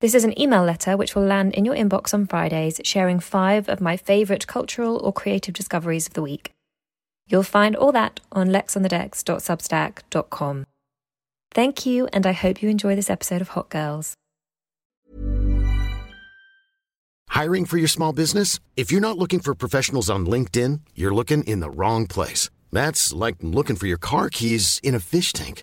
This is an email letter which will land in your inbox on Fridays, sharing 5 of my favourite cultural or creative discoveries of the week. You'll find all that on lexonthedecks.substack.com. Thank you, and I hope you enjoy this episode of Hot Girls. Hiring for your small business? If you're not looking for professionals on LinkedIn, you're looking in the wrong place. That's like looking for your car keys in a fish tank.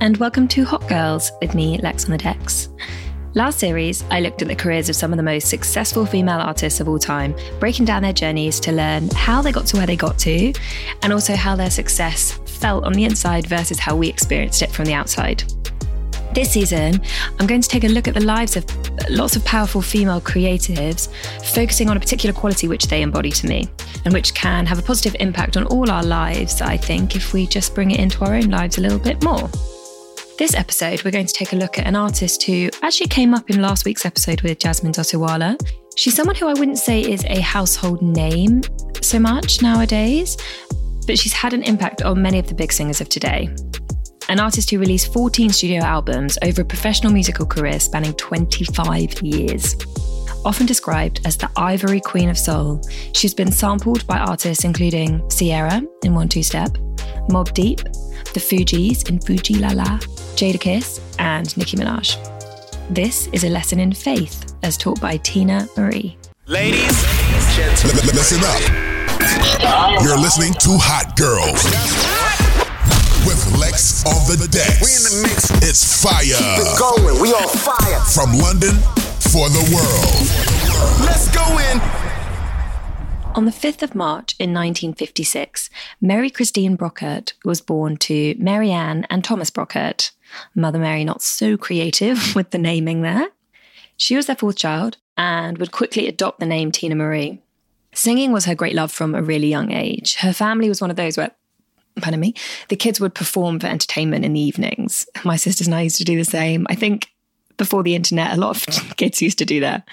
and welcome to Hot Girls with me, Lex on the Decks. Last series, I looked at the careers of some of the most successful female artists of all time, breaking down their journeys to learn how they got to where they got to, and also how their success felt on the inside versus how we experienced it from the outside. This season, I'm going to take a look at the lives of lots of powerful female creatives, focusing on a particular quality which they embody to me, and which can have a positive impact on all our lives, I think, if we just bring it into our own lives a little bit more. This episode, we're going to take a look at an artist who actually came up in last week's episode with Jasmine Dotiwala. She's someone who I wouldn't say is a household name so much nowadays, but she's had an impact on many of the big singers of today. An artist who released 14 studio albums over a professional musical career spanning 25 years. Often described as the Ivory Queen of Soul, she's been sampled by artists including Ciara in 1-2 Step, Mob Deep, The Fugees in Fuji La La, Jadakiss, and Nicki Minaj. This is a lesson in faith, as taught by Teena Marie. Ladies, gentlemen, listen up. You're listening to Hot Girls with Lex on the Decks. We in the mix. It's fire. Keep it going. We on fire. From London for the world. Let's go in. On the 5th of March in 1956, Mary Christine Brockett was born to Mary Ann and Thomas Brockett. Mother Mary not so creative with the naming there. She was their 4th child and would quickly adopt the name Teena Marie. Singing was her great love from a really young age. Her family was one of those where, the kids would perform for entertainment in the evenings. My sisters and I used to do the same. I think before the internet, a lot of kids used to do that.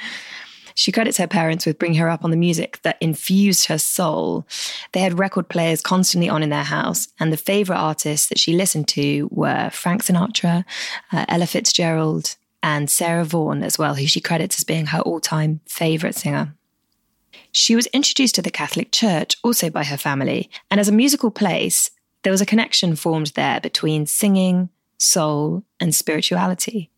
She credits her parents with bringing her up on the music that infused her soul. They had record players constantly on in their house, and the favourite artists that she listened to were Frank Sinatra, Ella Fitzgerald, and Sarah Vaughan as well, who she credits as being her all-time favourite singer. She was introduced to the Catholic Church, also by her family, and as a musical place, there was a connection formed there between singing, soul, and spirituality.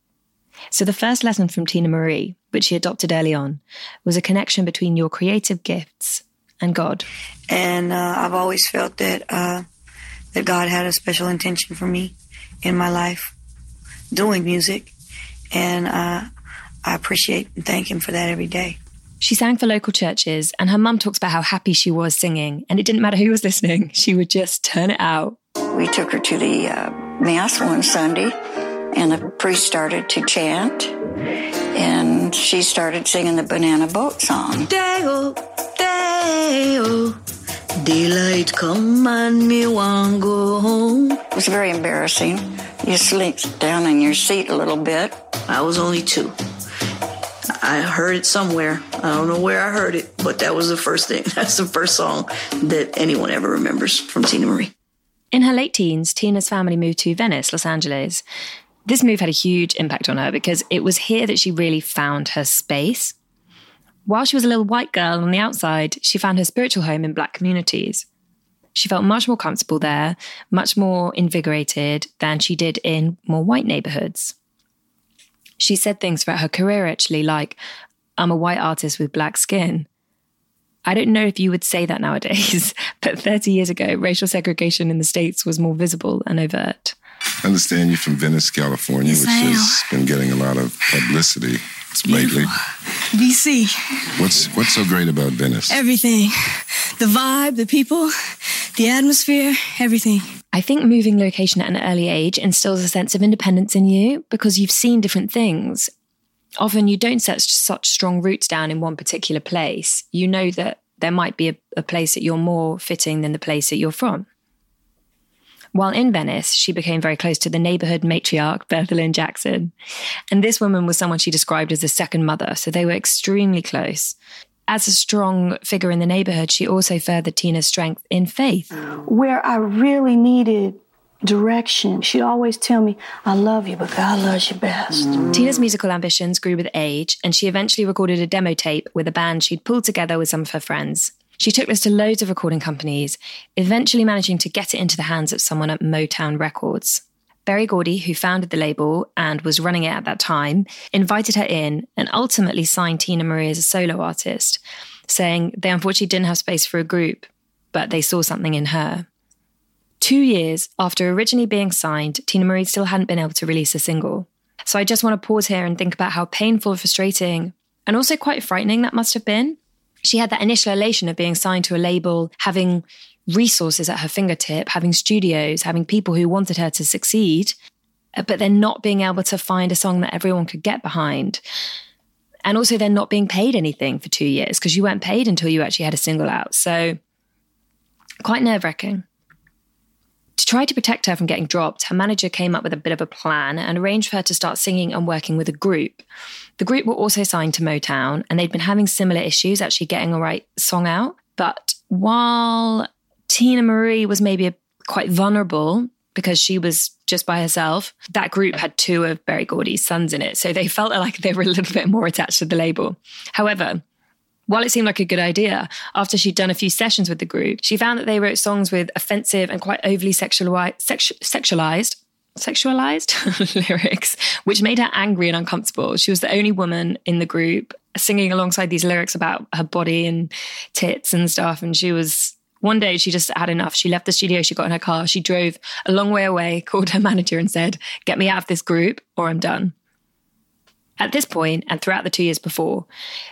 So the first lesson from Teena Marie, which she adopted early on, was a connection between your creative gifts and God. And I've always felt that that God had a special intention for me in my life, doing music, and I appreciate and thank Him for that every day. She sang for local churches, and her mum talks about how happy she was singing, and it didn't matter who was listening, she would just turn it out. We took her to the mass one Sunday, and the priest started to chant, and she started singing the Banana Boat song. Deo, Deo, daylight come and me want go home. It was very embarrassing. You slinked down in your seat a little bit. I was only 2. I heard it somewhere. I don't know where I heard it, but that was the first thing. That's the first song that anyone ever remembers from Teena Marie. In her late teens, Teena's family moved to Venice, Los Angeles. This move had a huge impact on her because it was here that she really found her space. While she was a little white girl on the outside, she found her spiritual home in Black communities. She felt much more comfortable there, much more invigorated than she did in more white neighborhoods. She said things about her career, actually, like, I'm a white artist with Black skin. I don't know if you would say that nowadays, but 30 years ago, racial segregation in the States was more visible and overt. I understand you're from Venice, California, which has been getting a lot of publicity lately. BC. What's so great about Venice? Everything. The vibe, the people, the atmosphere, everything. I think moving location at an early age instills a sense of independence in you because you've seen different things. Often you don't set such strong roots down in one particular place. You know that there might be a place that you're more fitting than the place that you're from. While in Venice, she became very close to the neighborhood matriarch, Berthaline Jackson. And this woman was someone she described as a second mother, so they were extremely close. As a strong figure in the neighborhood, she also furthered Teena's strength in faith. Where I really needed direction. She'd always tell me, I love you, but God loves you best. Teena's musical ambitions grew with age, and she eventually recorded a demo tape with a band she'd pulled together with some of her friends. She took this to loads of recording companies, eventually managing to get it into the hands of someone at Motown Records. Berry Gordy, who founded the label and was running it at that time, invited her in and ultimately signed Teena Marie as a solo artist, saying they unfortunately didn't have space for a group, but they saw something in her. 2 years after originally being signed, Teena Marie still hadn't been able to release a single. So I just want to pause here and think about how painful, frustrating, and also quite frightening that must have been. She had that initial elation of being signed to a label, having resources at her fingertip, having studios, having people who wanted her to succeed, but then not being able to find a song that everyone could get behind. And also then not being paid anything for 2 years because you weren't paid until you actually had a single out. So quite nerve-wracking. To try to protect her from getting dropped, her manager came up with a bit of a plan and arranged for her to start singing and working with a group. The group were also signed to Motown, and they'd been having similar issues actually getting the right song out. But while Teena Marie was maybe quite vulnerable because she was just by herself, that group had 2 of Berry Gordy's sons in it, so they felt like they were a little bit more attached to the label. However, while it seemed like a good idea, after she'd done a few sessions with the group, she found that they wrote songs with offensive and quite overly sexualized lyrics, which made her angry and uncomfortable. She was the only woman in the group singing alongside these lyrics about her body and tits and stuff. And she was, one day she just had enough. She left the studio, she got in her car, she drove a long way away, called her manager and said, "Get me out of this group or I'm done." At this point, and throughout the 2 years before,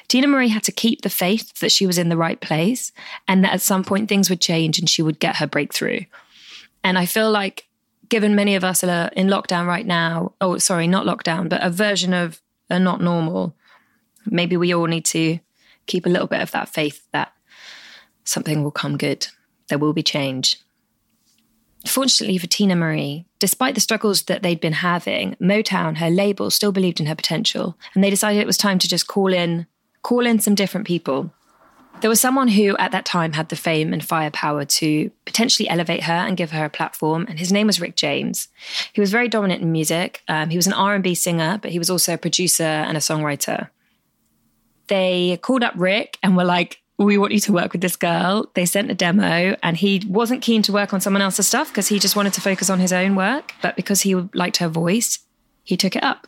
Teena Marie had to keep the faith that she was in the right place and that at some point things would change and she would get her breakthrough. And I feel like, given many of us are in lockdown right now, not lockdown, but a version of a not normal, maybe we all need to keep a little bit of that faith that something will come good. There will be change. Fortunately for Teena Marie, despite the struggles that they'd been having, Motown, her label, still believed in her potential, and they decided it was time to just call in some different people. There was someone who at that time had the fame and firepower to potentially elevate her and give her a platform, and his name was Rick James. He was very dominant in music. He was an R&B singer, but he was also a producer and a songwriter. They called up Rick and were like, "We want you to work with this girl." They sent a demo, and he wasn't keen to work on someone else's stuff because he just wanted to focus on his own work. But because he liked her voice, he took it up.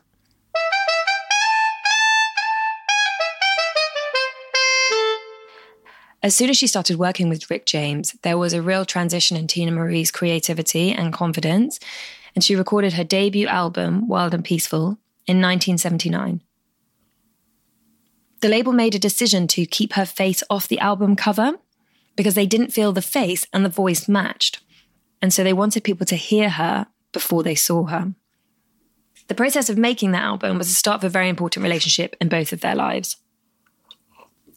As soon as she started working with Rick James, there was a real transition in Teena Marie's creativity and confidence. And she recorded her debut album, Wild and Peaceful, in 1979. The label made a decision to keep her face off the album cover because they didn't feel the face and the voice matched. And so they wanted people to hear her before they saw her. The process of making that album was the start of a very important relationship in both of their lives.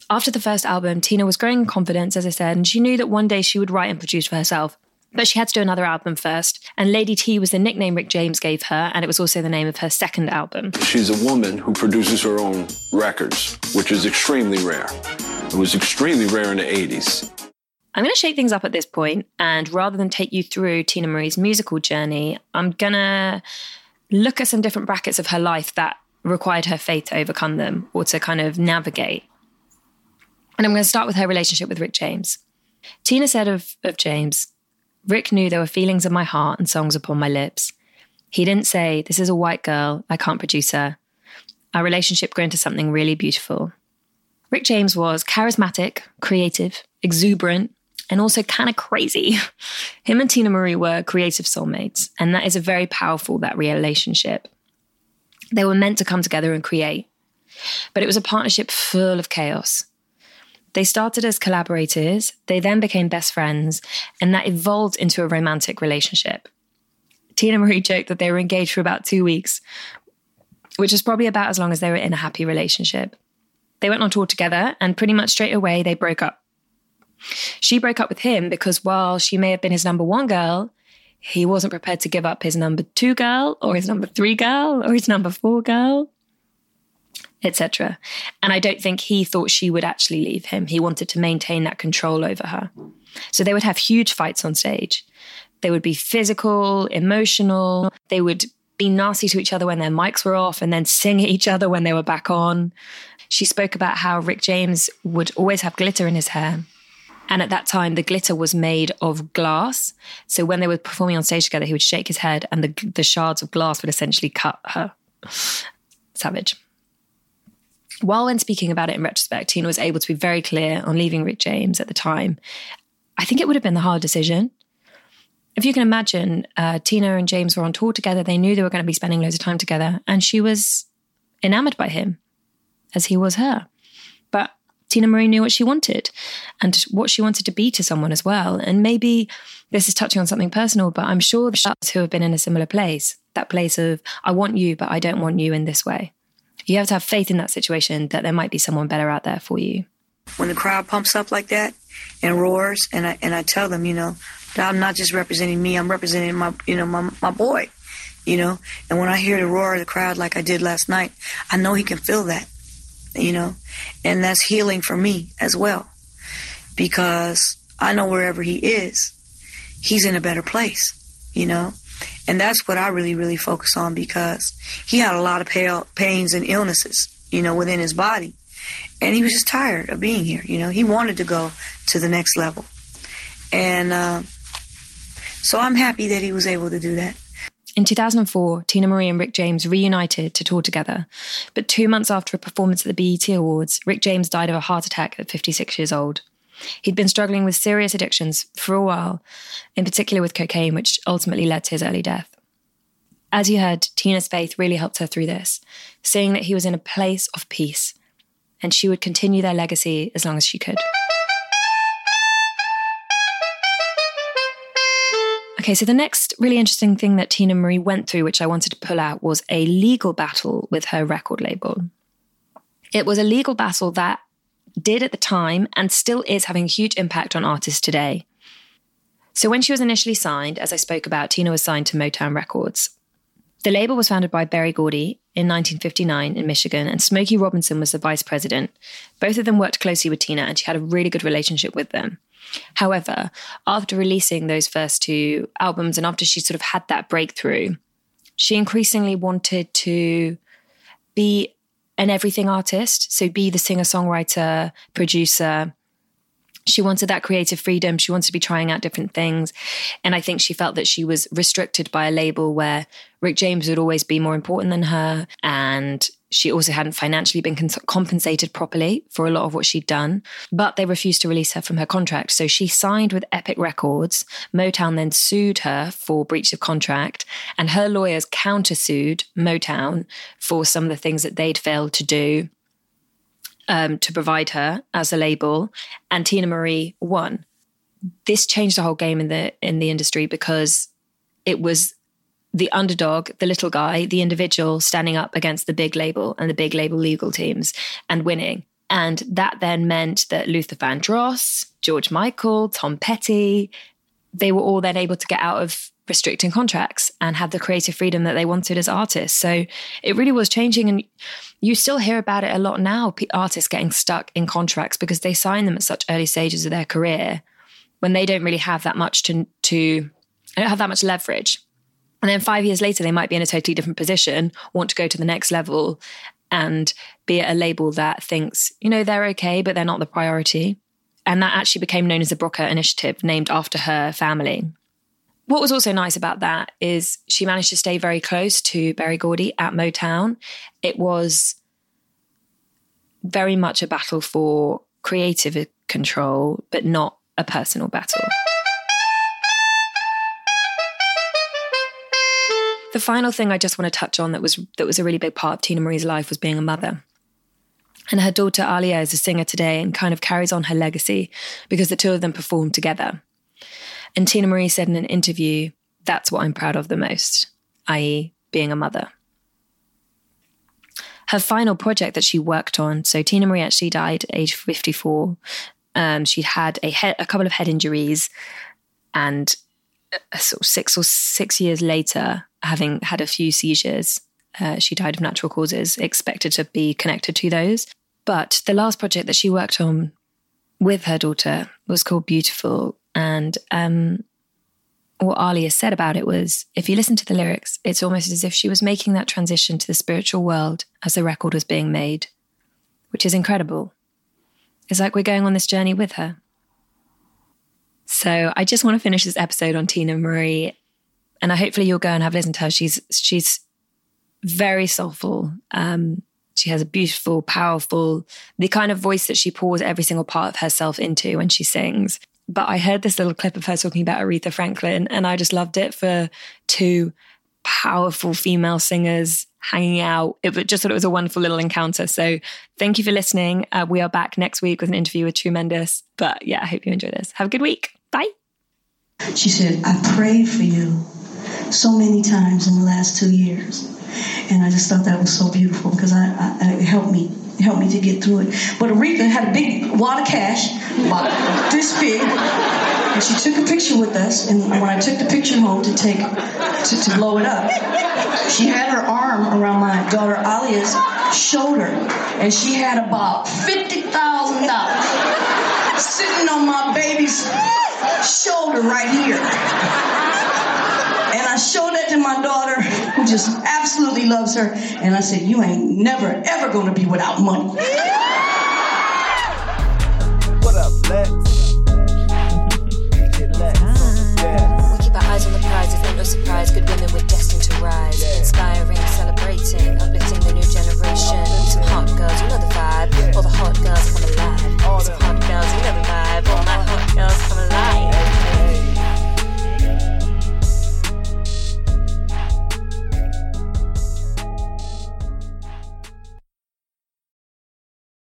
After the first album, Teena was growing in confidence, as I said, and she knew that one day she would write and produce for herself. But she had to do another album first, and Lady T was the nickname Rick James gave her, and it was also the name of her second album. She's a woman who produces her own records, which is extremely rare. It was extremely rare in the 80s. I'm going to shake things up at this point, and rather than take you through Teena Marie's musical journey, I'm going to look at some different brackets of her life that required her faith to overcome them, or to kind of navigate. And I'm going to start with her relationship with Rick James. Teena said of James, "Rick knew there were feelings in my heart and songs upon my lips. He didn't say, 'This is a white girl, I can't produce her.' Our relationship grew into something really beautiful." Rick James was charismatic, creative, exuberant, and also kind of crazy. Him and Teena Marie were creative soulmates, and that is a very powerful, that relationship. They were meant to come together and create, but it was a partnership full of chaos. They started as collaborators, they then became best friends, and that evolved into a romantic relationship. Teena Marie joked that they were engaged for about 2 weeks, which is probably about as long as they were in a happy relationship. They went on tour together, and pretty much straight away they broke up. She broke up with him because while she may have been his number one girl, he wasn't prepared to give up his number two girl, or his number three girl, or his number four girl, etc. And I don't think he thought she would actually leave him. He wanted to maintain that control over her. So they would have huge fights on stage. They would be physical, emotional. They would be nasty to each other when their mics were off and then sing at each other when they were back on. She spoke about how Rick James would always have glitter in his hair. And at that time, the glitter was made of glass. So when they were performing on stage together, he would shake his head and the shards of glass would essentially cut her. Savage. While when speaking about it in retrospect, Teena was able to be very clear on leaving Rick James at the time. I think it would have been the hard decision. If you can imagine, Teena and James were on tour together. They knew they were going to be spending loads of time together. And she was enamored by him, as he was her. But Teena Marie knew what she wanted and what she wanted to be to someone as well. And maybe this is touching on something personal, but I'm sure the others who have been in a similar place, that place of, I want you, but I don't want you in this way. You have to have faith in that situation that there might be someone better out there for you. When the crowd pumps up like that and roars, and I tell them, that I'm not just representing me, I'm representing my boy, And when I hear the roar of the crowd like I did last night, I know he can feel that, And that's healing for me as well, because I know wherever he is, he's in a better place, And that's what I really, really focus on, because he had a lot of pains and illnesses, within his body. And he was just tired of being here, He wanted to go to the next level. And so I'm happy that he was able to do that. In 2004, Teena Marie and Rick James reunited to tour together. But 2 months after a performance at the BET Awards, Rick James died of a heart attack at 56 years old. He'd been struggling with serious addictions for a while, in particular with cocaine, which ultimately led to his early death. As you heard, Teena's faith really helped her through this, seeing that he was in a place of peace, and she would continue their legacy as long as she could. Okay, so the next really interesting thing that Teena Marie went through, which I wanted to pull out, was a legal battle with her record label. It was a legal battle that did at the time and still is having a huge impact on artists today. So when she was initially signed, as I spoke about, Teena was signed to Motown Records. The label was founded by Berry Gordy in 1959 in Michigan, and Smokey Robinson was the vice president. Both of them worked closely with Teena, and she had a really good relationship with them. However, after releasing those first two albums and after she sort of had that breakthrough, she increasingly wanted to be an everything artist, so be the singer-songwriter, producer. She wanted that creative freedom. She wanted to be trying out different things. And I think she felt that she was restricted by a label where Rick James would always be more important than her. And she also hadn't financially been compensated properly for a lot of what she'd done. But they refused to release her from her contract. So she signed with Epic Records. Motown then sued her for breach of contract. And her lawyers countersued Motown for some of the things that they'd failed to do to provide her as a label, and Teena Marie won. this changed the whole game in the industry, because it was the underdog, the little guy, the individual standing up against the big label and the big label legal teams and winning. And that then meant that Luther Vandross, George Michael, Tom Petty, they were all then able to get out of restricting contracts and have the creative freedom that they wanted as artists. So it really was changing. And you still hear about it a lot now, artists getting stuck in contracts because they sign them at such early stages of their career when they don't really have that much to leverage. And then 5 years later, they might be in a totally different position, want to go to the next level and be at a label that thinks, you know, they're okay, but they're not the priority. And that actually became known as the Brooker Initiative, named after her family. What was also nice about that is she managed to stay very close to Berry Gordy at Motown. It was very much a battle for creative control, but not a personal battle. The final thing I just want to touch on that was a really big part of Teena Marie's life was being a mother. And her daughter Alia is a singer today and kind of carries on her legacy because the two of them performed together. And Teena Marie said in an interview, "That's what I'm proud of the most, i.e. being a mother." Her final project that she worked on, so Teena Marie actually died at age 54. She'd had a couple of head injuries, and sort of 6 years later, having had a few seizures, she died of natural causes, expected to be connected to those. But the last project that she worked on with her daughter was called Beautiful. And what Alia said about it was, if you listen to the lyrics, it's almost as if she was making that transition to the spiritual world as the record was being made, which is incredible. It's like we're going on this journey with her. So I just want to finish this episode on Teena Marie, and hopefully you'll go and have listened to her. She's very soulful. She has a beautiful, powerful, the kind of voice that she pours every single part of herself into when she sings. But I heard this little clip of her talking about Aretha Franklin, and I just loved it, for two powerful female singers hanging out. It just thought it was a wonderful little encounter. So thank you for listening. We are back next week with an interview with Tremendous. But yeah, I hope you enjoy this. Have a good week. Bye. She said, "I prayed for you so many times in the last 2 years." And I just thought that was so beautiful, because it helped me to get through it. But Aretha had a big wad of cash, this big, and she took a picture with us. And when I took the picture home to blow it up, she had her arm around my daughter Alia's shoulder, and she had about $50,000 sitting on my baby's shoulder right here. And I showed that to my daughter, who just absolutely loves her. And I said, "You ain't never, ever gonna be without money."